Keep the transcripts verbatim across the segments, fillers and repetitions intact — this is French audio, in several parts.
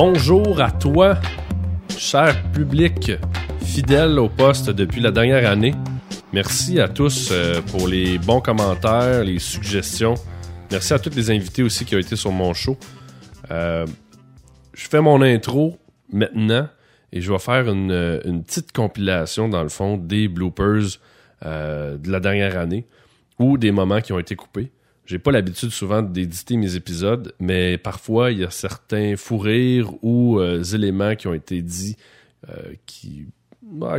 Bonjour à toi, cher public fidèle au poste depuis la dernière année. Merci à tous pour les bons commentaires, les suggestions. Merci à tous les invités aussi qui ont été sur mon show. Euh, je fais mon intro maintenant et je vais faire une, une petite compilation, dans le fond, des bloopers euh, de la dernière année ou des moments qui ont été coupés. J'ai pas l'habitude souvent d'éditer mes épisodes, mais parfois, il y a certains fous rires ou euh, éléments qui ont été dits euh, qui...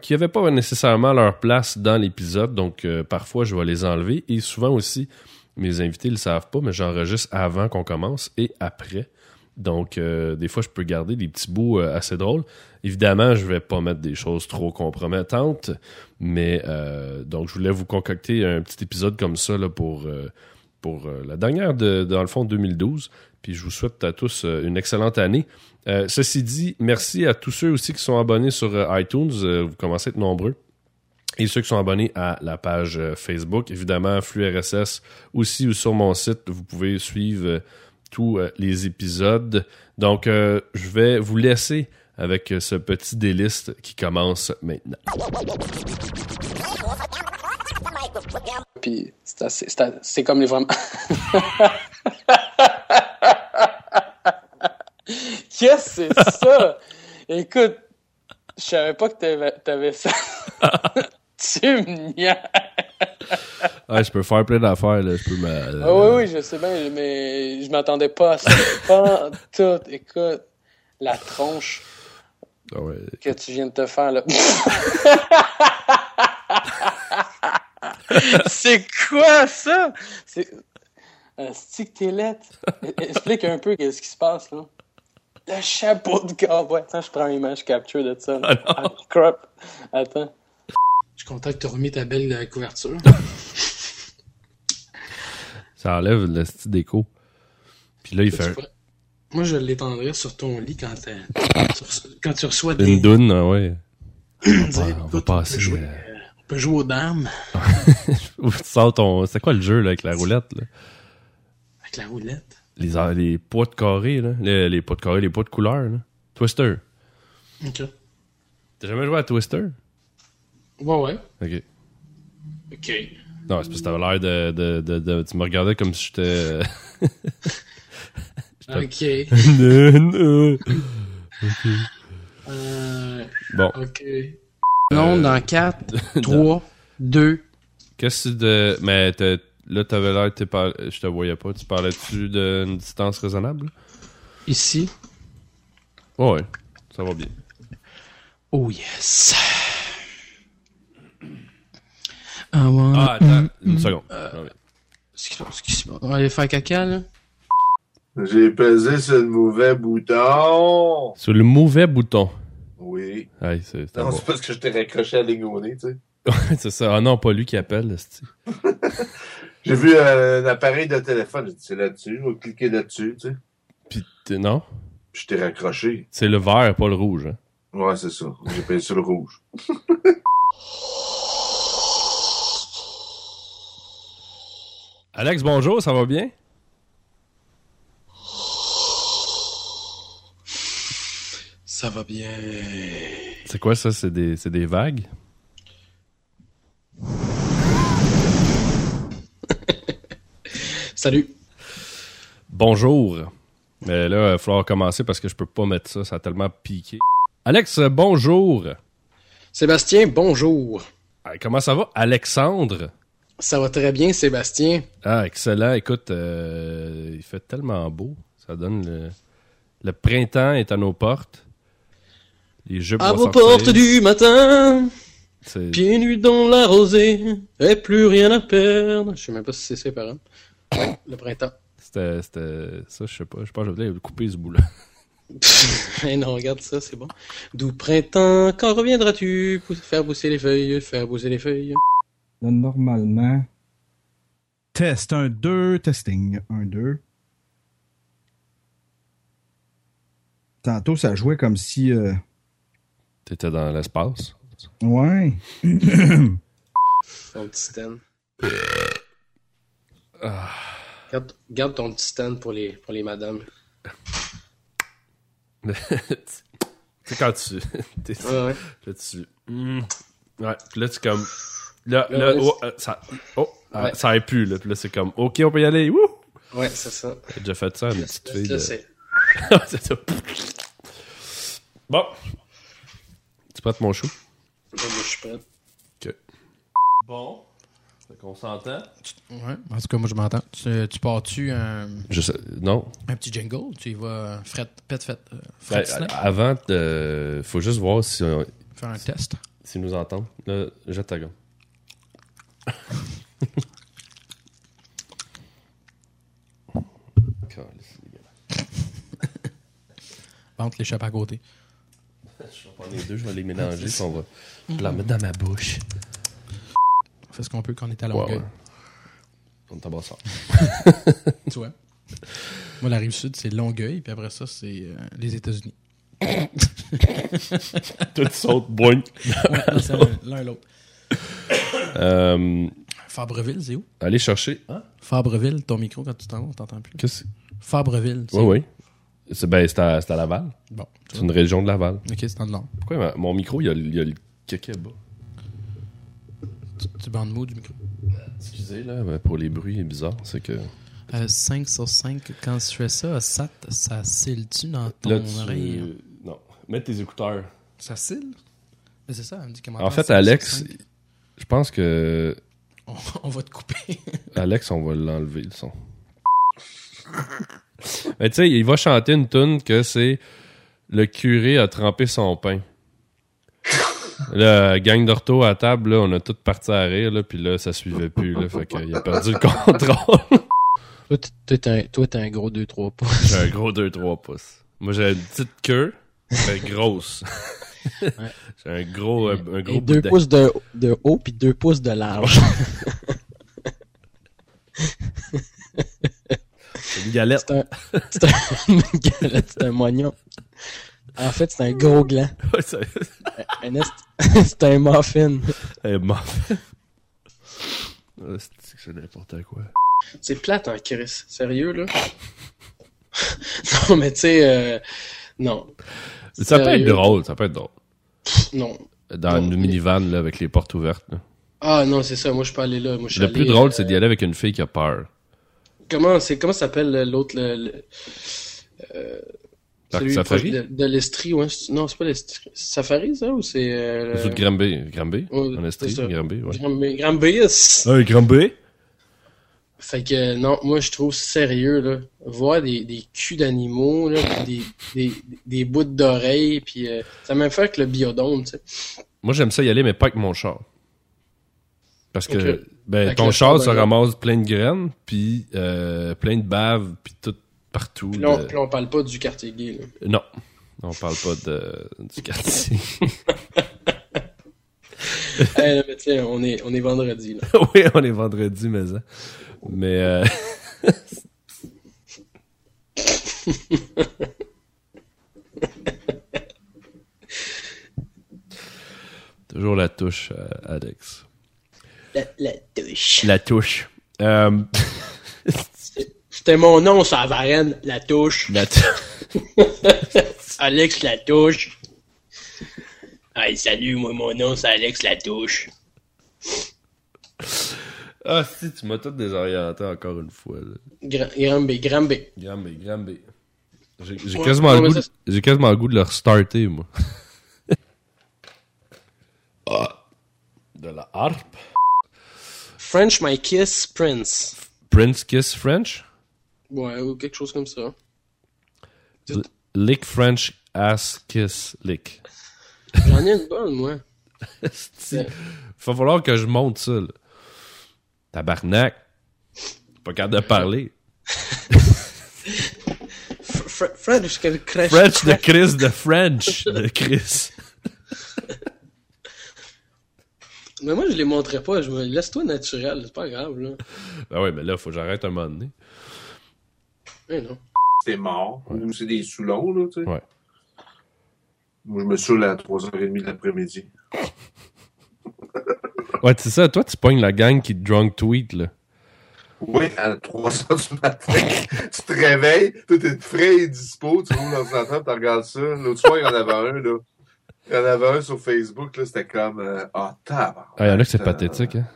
qui n'avaient pas nécessairement leur place dans l'épisode, donc euh, parfois je vais les enlever et souvent aussi mes invités ne le savent pas, mais j'enregistre avant qu'on commence et après, donc euh, des fois je peux garder des petits bouts euh, assez drôles. Évidemment je ne vais pas mettre des choses trop compromettantes, mais euh, donc je voulais vous concocter un petit épisode comme ça là, pour, euh, pour euh, la dernière de, dans le fond deux mille douze, puis je vous souhaite à tous euh, une excellente année. Euh, ceci dit, merci à tous ceux aussi qui sont abonnés sur euh, iTunes, euh, vous commencez à être nombreux, et ceux qui sont abonnés à la page euh, Facebook, évidemment, flux R S S aussi ou sur mon site, vous pouvez suivre euh, tous euh, les épisodes. Donc, euh, je vais vous laisser avec euh, ce petit délice qui commence maintenant. Puis, c'est, assez, c'est, assez, c'est comme les vraiment... Qu'est-ce que c'est ça? Écoute, je savais pas que t'avais, t'avais ça. Tu me niais. Ah, je peux faire plein d'affaires, là. Je peux me... Ah oui, oui, je sais bien, mais je m'attendais pas à ça. Pas tout. Écoute, la tronche ah ouais. que tu viens de te faire, là. C'est quoi, ça? C'est... Stick tes lettres. Explique un peu ce qui se passe, là. Le chapeau de cowboy. Attends, je prends une image capture de ça. Ah ah, crap. Attends. Je suis content que tu as remis ta belle couverture. Ça enlève le style déco. Puis là, il fait... Pourrais... Moi, je l'étendrais sur ton lit quand, sur... quand tu reçois des... Une doune, ouais. On va, pas... on va passer... On peut jouer, euh... on peut jouer aux dames. Ou tu sors ton... C'est quoi le jeu là, avec la roulette? Là? Avec la roulette? Les, les poids de carré, là. Les, les poids de carré, les poids de couleur, là. Twister. OK. T'as jamais joué à Twister? Ouais, ouais. OK. OK. Non, c'est parce que t'avais l'air de... de, de, de tu me regardais comme si j'étais... j'étais... OK. Non, non. OK. Euh, bon. OK. Non, euh... dans quatre, trois, deux... Qu'est-ce que... Mais t'as... Là, t'avais l'air, t'es par... je te voyais pas. Tu parlais-tu d'une distance raisonnable? Ici? Oh, ouais, ça va bien. Oh yes! Ah, want... ah attends, mm-hmm. une seconde. Euh... Excuse-moi, excuse-moi. On va aller faire caca, là? J'ai pesé sur le mauvais bouton! Sur le mauvais bouton? Oui. Aïe, c'est, c'est non, c'est parce que je t'ai raccroché à la ligne au nez, tu sais. C'est ça. Ah non, pas lui qui appelle, là, c'est... J'ai vu euh, un appareil de téléphone, j'ai dit c'est là-dessus, je vais cliquer là-dessus, tu sais. Puis t'es, non? Puis je t'ai raccroché. C'est le vert, pas le rouge, hein? Ouais, c'est ça. J'ai payé sur le rouge. Alex, bonjour, ça va bien? Ça va bien. C'est quoi ça? C'est des, c'est des vagues? Salut. Bonjour. Mais là, il va falloir commencer parce que je peux pas mettre ça, ça a tellement piqué. Alex, bonjour. Sébastien, bonjour. Comment ça va, Alexandre? Ça va très bien, Sébastien. Ah, excellent. Écoute, euh, il fait tellement beau. Ça donne le... Le printemps est à nos portes. Les jupes à vos sortir. Portes du matin. C'est... Pieds nus dans la rosée. Et plus rien à perdre. Je sais même pas si c'est ses parents. Ouais, le printemps. C'était, c'était ça, je sais pas. Je pense que je vais le couper ce bout-là. Hey non, regarde ça, c'est bon. D'où printemps, quand reviendras-tu? Faire pousser les feuilles, faire pousser les feuilles. Normalement. Test un deux, testing un deux. Tantôt, ça jouait comme si. Euh... T'étais dans l'espace? Ouais. Ton petit stand. Ah. Garde, garde ton petit stand pour les, pour les madames. C'est quand tu t'es ouais, ouais. là tu mm, ouais puis là tu comme là là, là oh, ça oh ouais. ça a pu là puis là c'est comme ok on peut y aller wouh ouais c'est ça j'ai déjà fait ça à une là, petite là, fille là, de... c'est... c'est ça bon tu prêtes mon chou ouais, moi, je suis prêt ok bon fait qu'on s'entend ouais en tout cas moi je m'entends tu, tu pars-tu un je sais, non un petit jingle tu y vas fret pet fait fret ben, avant de faut juste voir si on... faire un si... test s'ils nous entendent là jette ta gomme Vente l'échappe à côté. Je vais prendre les deux, je vais les mélanger, puis on va mm-hmm. la mettre dans ma bouche. On fait ce qu'on peut quand on est à Longueuil. Ouais, ouais. On est à Brassard. Tu vois? Moi, la Rive-Sud, c'est Longueuil, puis après ça, c'est euh, les États-Unis. Toutes sautes, boing! Ouais, ça, l'un et l'autre. Um, Fabreville, c'est où? Allez chercher. Hein? Fabreville, ton micro, quand tu t'en vas, on t'entend plus. Qu'est-ce? Fabreville. Oui, oui. C'est, ben, c'est, à, c'est à Laval. Bon, c'est une région de Laval. Ok, c'est en dehors. Pourquoi ma, mon micro, il y a, il y a le kéké bas? Tu, tu bandes mot du micro. Excusez, là, pour les bruits bizarres, c'est que... Euh, cinq sur cinq, quand je fais ça, ça, ça cille-tu dans ton là, tu... oreille? Hein? Non, mets tes écouteurs. Ça cille? Mais c'est ça, elle me dit comment... En fait, Alex, je pense que... On, on va te couper. Alex, on va l'enlever, le son. Mais tu sais, il va chanter une toune que c'est le curé a trempé son pain. La gang d'orto à table, là, on a toutes parti à rire, là, puis là, ça suivait plus, là, fait qu'il a perdu le contrôle. Toi, t'as un gros deux trois pouces. J'ai un gros deux trois pouces. Moi, j'ai une petite queue, mais grosse. Ouais. J'ai un gros, un, un gros boudin. deux pouces de, de haut, puis deux pouces de large. C'est une galette. C'est un, c'est un, une galette, c'est un moignon. En fait, c'est un gros gland. Ouais, ça... un est... C'est un muffin. Un muffin. C'est n'importe quoi. C'est plate, hein, Chris. Sérieux, là? Non, mais tu sais, euh... non. Ça Sérieux. peut être drôle, ça peut être drôle. Non. Dans non, une minivan, là, avec les portes ouvertes, là. Ah, non, c'est ça. Moi, je peux aller là. Moi, je suis Le allé, plus drôle, euh... c'est d'y aller avec une fille qui a peur. Comment c'est comment ça s'appelle l'autre le, le, euh, celui Safari? De, de l'Estrie ouais. Non, c'est pas l'Estrie. Safari ça ou c'est euh, le... Granby, Granby oh, en Estrie, Granby ouais. Granby, Granby. Yes. Ah, Granby. Fait que non, moi je trouve sérieux là, voir des des culs d'animaux là, des des des bouts d'oreilles puis euh, ça m'a fait que le Biodôme, tu sais. Moi j'aime ça y aller mais pas avec mon char. Parce que okay. ben Avec ton char se ramasse plein de graines, puis euh, plein de bave, puis tout partout. Puis là, de... on parle pas du quartier gay. Là. Non, on parle pas de, du quartier. Hey, mais tiens, on est, on est vendredi. Là. Oui, on est vendredi, mais ça. Mais... Euh... Toujours la touche, euh, Alex. La, la touche. La touche. Euh... C'était mon nom, ça, à Varenne. La touche. La touche. Alex La touche. Hey, salut, moi, mon nom, c'est Alex La touche. Ah, si, tu m'as tout désorienté encore une fois. Gra- Granby, Granby. Granby, Granby. J'ai, j'ai, ouais, quasiment ouais, de, j'ai quasiment le goût de le restarter, moi. Ah, de la harpe. French My Kiss Prince. Prince Kiss French? Ouais, ou quelque chose comme ça. L- lick French Ass Kiss Lick. J'en ai une bonne, moi. Il va falloir que je monte ça, là. Tabarnak. Pas capable de parler. Fr- French, quel crèche. French de Chris, de French de Chris. Mais moi, je les montrais pas. Je me laisse-toi naturel. C'est pas grave, là. Ben ouais, mais là, faut que j'arrête un moment donné. Eh non. C'est mort. Ouais. Nous, c'est des sous-longs, là, tu sais. Ouais. Moi, je me saoule à trois heures trente de l'après-midi. Ouais, c'est ça. Toi, tu pognes la gang qui drunk tweet, là. Oui, à trois heures du matin, tu te réveilles, tout est frais et dispo, tu roules l'ordinateur, tu regardes ça. L'autre soir, il y en avait un, là. Il y en avait un sur Facebook, là, c'était comme... Euh, oh, tabarnak. Ah, il y en a que c'est pathétique, hein.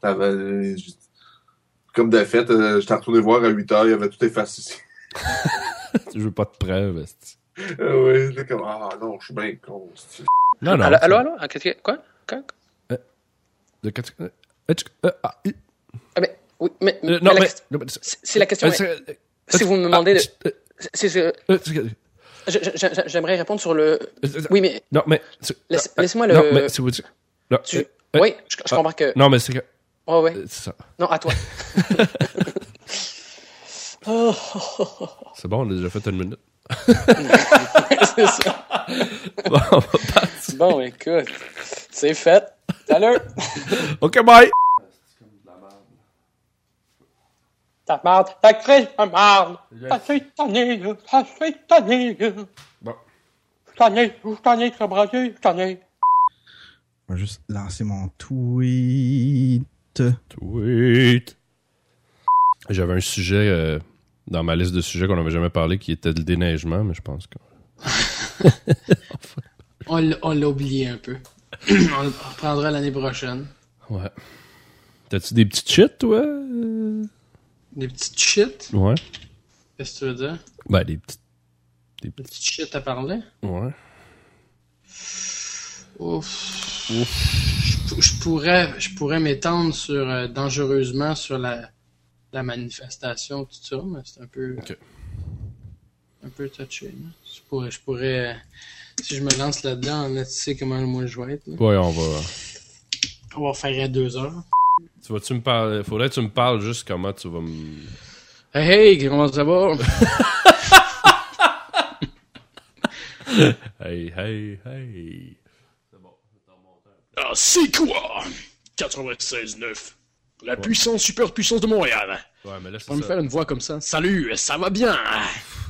T'avais... Comme de fait, euh, je t'ai retourné voir à huit heures, il y avait tout effacé ici. Je veux pas de preuves, est-ce euh, oui, c'est comme... Ah non, je suis bien con, c'est... Non, non. Allô, allô, allô? Quoi? Quoi? Euh, de... euh, ah, il... ah, mais... Oui, mais, euh, mais, non, mais, question, non, mais c'est, c'est la question. Euh, mais, si vous me demandez de, c'est, c'est, euh, je, je, j'aimerais répondre sur le. Oui, mais. Non, mais. Laisse, laisse-moi le. Non, mais si vous dites. Non, tu, euh, oui, je, je comprends que. Non, mais c'est que. Oh, ouais. C'est ça. Non, à toi. Oh, oh, oh. C'est bon, on a déjà fait une minute. C'est ça. Bon, on va partir. Bon, écoute, c'est fait. Salut. OK, bye. Ta marde, ta crise de marde. Ça fait tanné, là. Ça fait tanné, là. Bon. Tanné, tanné, très braqué, tanné. Je vais juste lancer mon tweet. Tweet. J'avais un sujet euh, dans ma liste de sujets qu'on n'avait jamais parlé qui était le déneigement, mais je pense que... Enfin. On l'a, on l'a oublié un peu. On le reprendra l'année prochaine. Ouais. T'as-tu des petites shit, toi? Des petites shit? Ouais. Qu'est-ce que tu veux dire? Ben, des petites... Des petites shit à parler? Ouais. Ouf. Ouf. Je, je pourrais, je pourrais m'étendre sur, euh, dangereusement sur la, la manifestation, tout ça, mais c'est un peu... Okay. Un peu touché, là. Je pourrais... Je pourrais euh, si je me lance là-dedans, là, tu sais comment moi je vais être, là. Ouais, on va... On va faire à deux heures. Tu vas-tu me parler? Faudrait que tu me parles juste comment tu vas me... Hey, hey, comment ça va? Hey, hey, hey. C'est bon, c'est en montant. Ah, c'est quoi? quatre-vingt-seize neuf. La ouais. puissance, super puissance de Montréal. Ouais, mais là, c'est ça. On me faire une voix comme ça. Salut, ça va bien?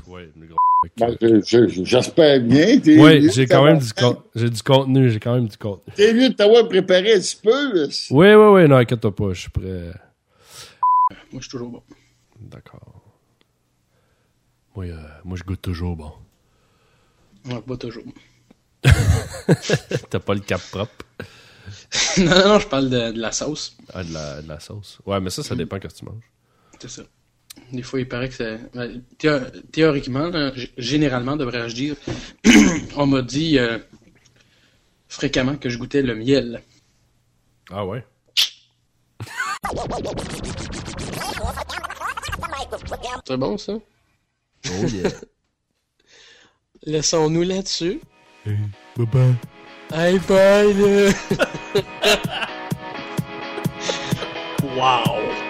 Ouais, le gros... Ben, je, je, j'espère bien. T'es oui, j'ai quand même du, con- j'ai du contenu, j'ai quand même du contenu. T'es mieux de t'avoir préparé un petit peu. C'est... Oui, oui, oui, non, inquiète-toi pas, je suis prêt. Moi, je suis toujours bon. D'accord. Moi, euh, moi je goûte toujours bon. Moi, je bois toujours bon. T'as pas le cap propre. Non, non, non, je parle de, de la sauce. Ah, de la, de la sauce. Ouais, mais ça, ça dépend quand tu manges. C'est ça. Des fois, il paraît que c'est... Théoriquement, là, généralement, devrais-je dire, on m'a dit euh, fréquemment que je goûtais le miel. Ah ouais? C'est bon, ça? Oh yeah! Laissons-nous là-dessus. Hey, bye-bye! Hey, bye! Wow!